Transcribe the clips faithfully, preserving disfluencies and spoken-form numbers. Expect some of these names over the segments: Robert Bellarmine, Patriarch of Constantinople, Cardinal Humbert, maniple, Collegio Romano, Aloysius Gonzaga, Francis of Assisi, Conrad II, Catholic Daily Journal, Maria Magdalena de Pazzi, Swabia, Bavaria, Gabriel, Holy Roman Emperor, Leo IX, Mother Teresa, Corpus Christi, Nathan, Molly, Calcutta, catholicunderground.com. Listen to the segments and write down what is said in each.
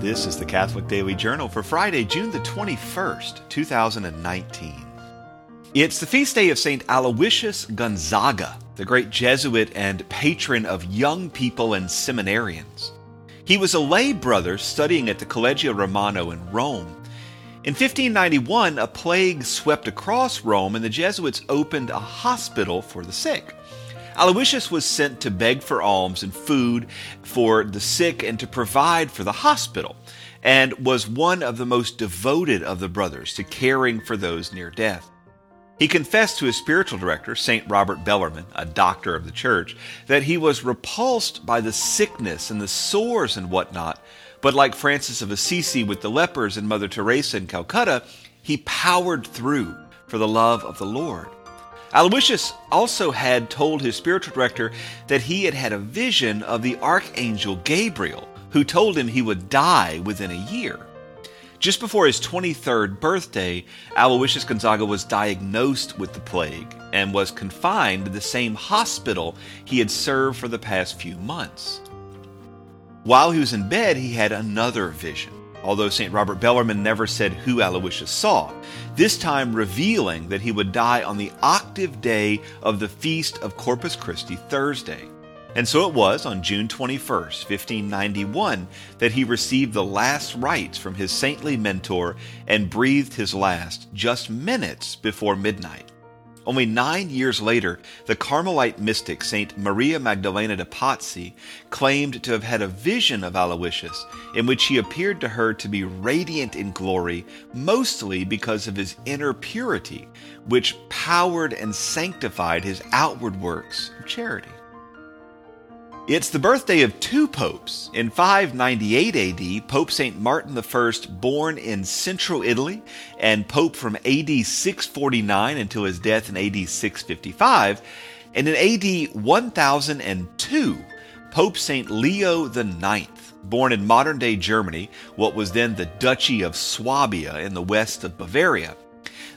This is the Catholic Daily Journal for Friday, June the twenty-first, two thousand nineteen. It's the feast day of Saint Aloysius Gonzaga, the great Jesuit and patron of young people and seminarians. He was a lay brother studying at the Collegio Romano in Rome. In fifteen ninety-one, a plague swept across Rome, and the Jesuits opened a hospital for the sick. Aloysius was sent to beg for alms and food for the sick and to provide for the hospital, and was one of the most devoted of the brothers to caring for those near death. He confessed to his spiritual director, Saint Robert Bellarmine, a doctor of the church, that he was repulsed by the sickness and the sores and whatnot, but like Francis of Assisi with the lepers and Mother Teresa in Calcutta, he powered through for the love of the Lord. Aloysius also had told his spiritual director that he had had a vision of the archangel Gabriel, who told him he would die within a year. Just before his twenty-third birthday, Aloysius Gonzaga was diagnosed with the plague and was confined to the same hospital he had served for the past few months. While he was in bed, he had another vision, although Saint Robert Bellarmine never said who Aloysius saw, this time revealing that he would die on the octave day of the Feast of Corpus Christi Thursday. And so it was on June twenty-first, fifteen ninety-one, that he received the last rites from his saintly mentor and breathed his last just minutes before midnight. Only nine years later, the Carmelite mystic Saint Maria Magdalena de Pazzi claimed to have had a vision of Aloysius in which he appeared to her to be radiant in glory, mostly because of his inner purity, which powered and sanctified his outward works of charity. It's the birthday of two popes. In five ninety-eight A D, Pope Saint Martin the First, born in central Italy, and pope from A D six forty-nine until his death in A D six fifty-five, and in A D one thousand two, Pope Saint Leo the Ninth, born in modern-day Germany, what was then the Duchy of Swabia in the west of Bavaria.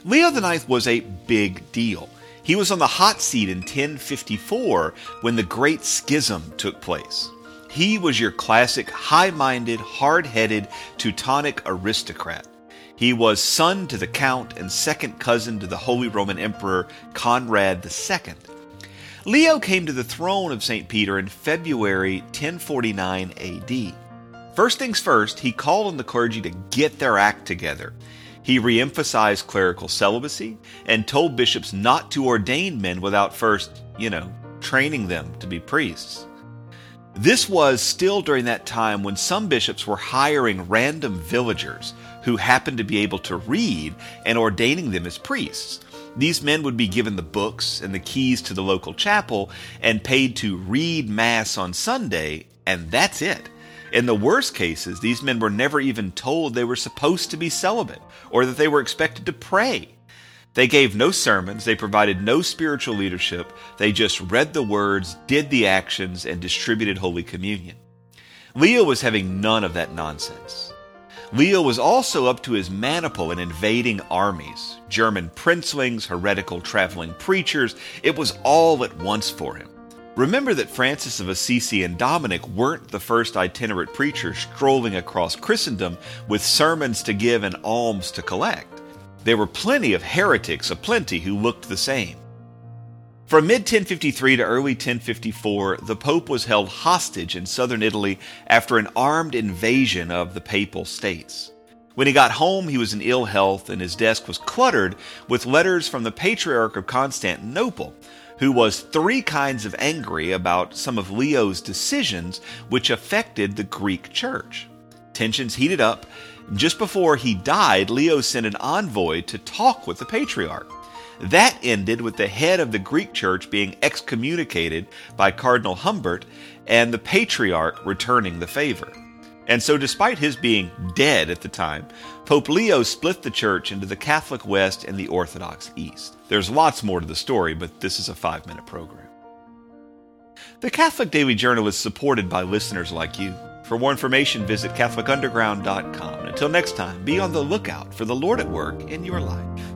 Leo the Ninth was a big deal. He was on the hot seat in ten fifty-four when the Great Schism took place. He was your classic high-minded, hard-headed Teutonic aristocrat. He was son to the Count and second cousin to the Holy Roman Emperor Conrad the Second. Leo came to the throne of Saint Peter in February ten forty-nine A D. First things first, he called on the clergy to get their act together. He re-emphasized clerical celibacy and told bishops not to ordain men without first, you know, training them to be priests. This was still during that time when some bishops were hiring random villagers who happened to be able to read and ordaining them as priests. These men would be given the books and the keys to the local chapel and paid to read Mass on Sunday, and that's it. In the worst cases, these men were never even told they were supposed to be celibate or that they were expected to pray. They gave no sermons, they provided no spiritual leadership, they just read the words, did the actions, and distributed Holy Communion. Leo was having none of that nonsense. Leo was also up to his maniple in invading armies, German princelings, heretical traveling preachers. It was all at once for him. Remember that Francis of Assisi and Dominic weren't the first itinerant preachers strolling across Christendom with sermons to give and alms to collect. There were plenty of heretics aplenty who looked the same. From mid-ten fifty-three to early ten fifty-four, the Pope was held hostage in southern Italy after an armed invasion of the Papal States. When he got home, he was in ill health and his desk was cluttered with letters from the Patriarch of Constantinople, who was three kinds of angry about some of Leo's decisions which affected the Greek church. Tensions heated up. Just before he died, Leo sent an envoy to talk with the Patriarch. That ended with the head of the Greek church being excommunicated by Cardinal Humbert and the Patriarch returning the favor. And so despite his being dead at the time, Pope Leo split the church into the Catholic West and the Orthodox East. There's lots more to the story, but this is a five-minute program. The Catholic Daily Journal is supported by listeners like you. For more information, visit catholic underground dot com. Until next time, be on the lookout for the Lord at work in your life.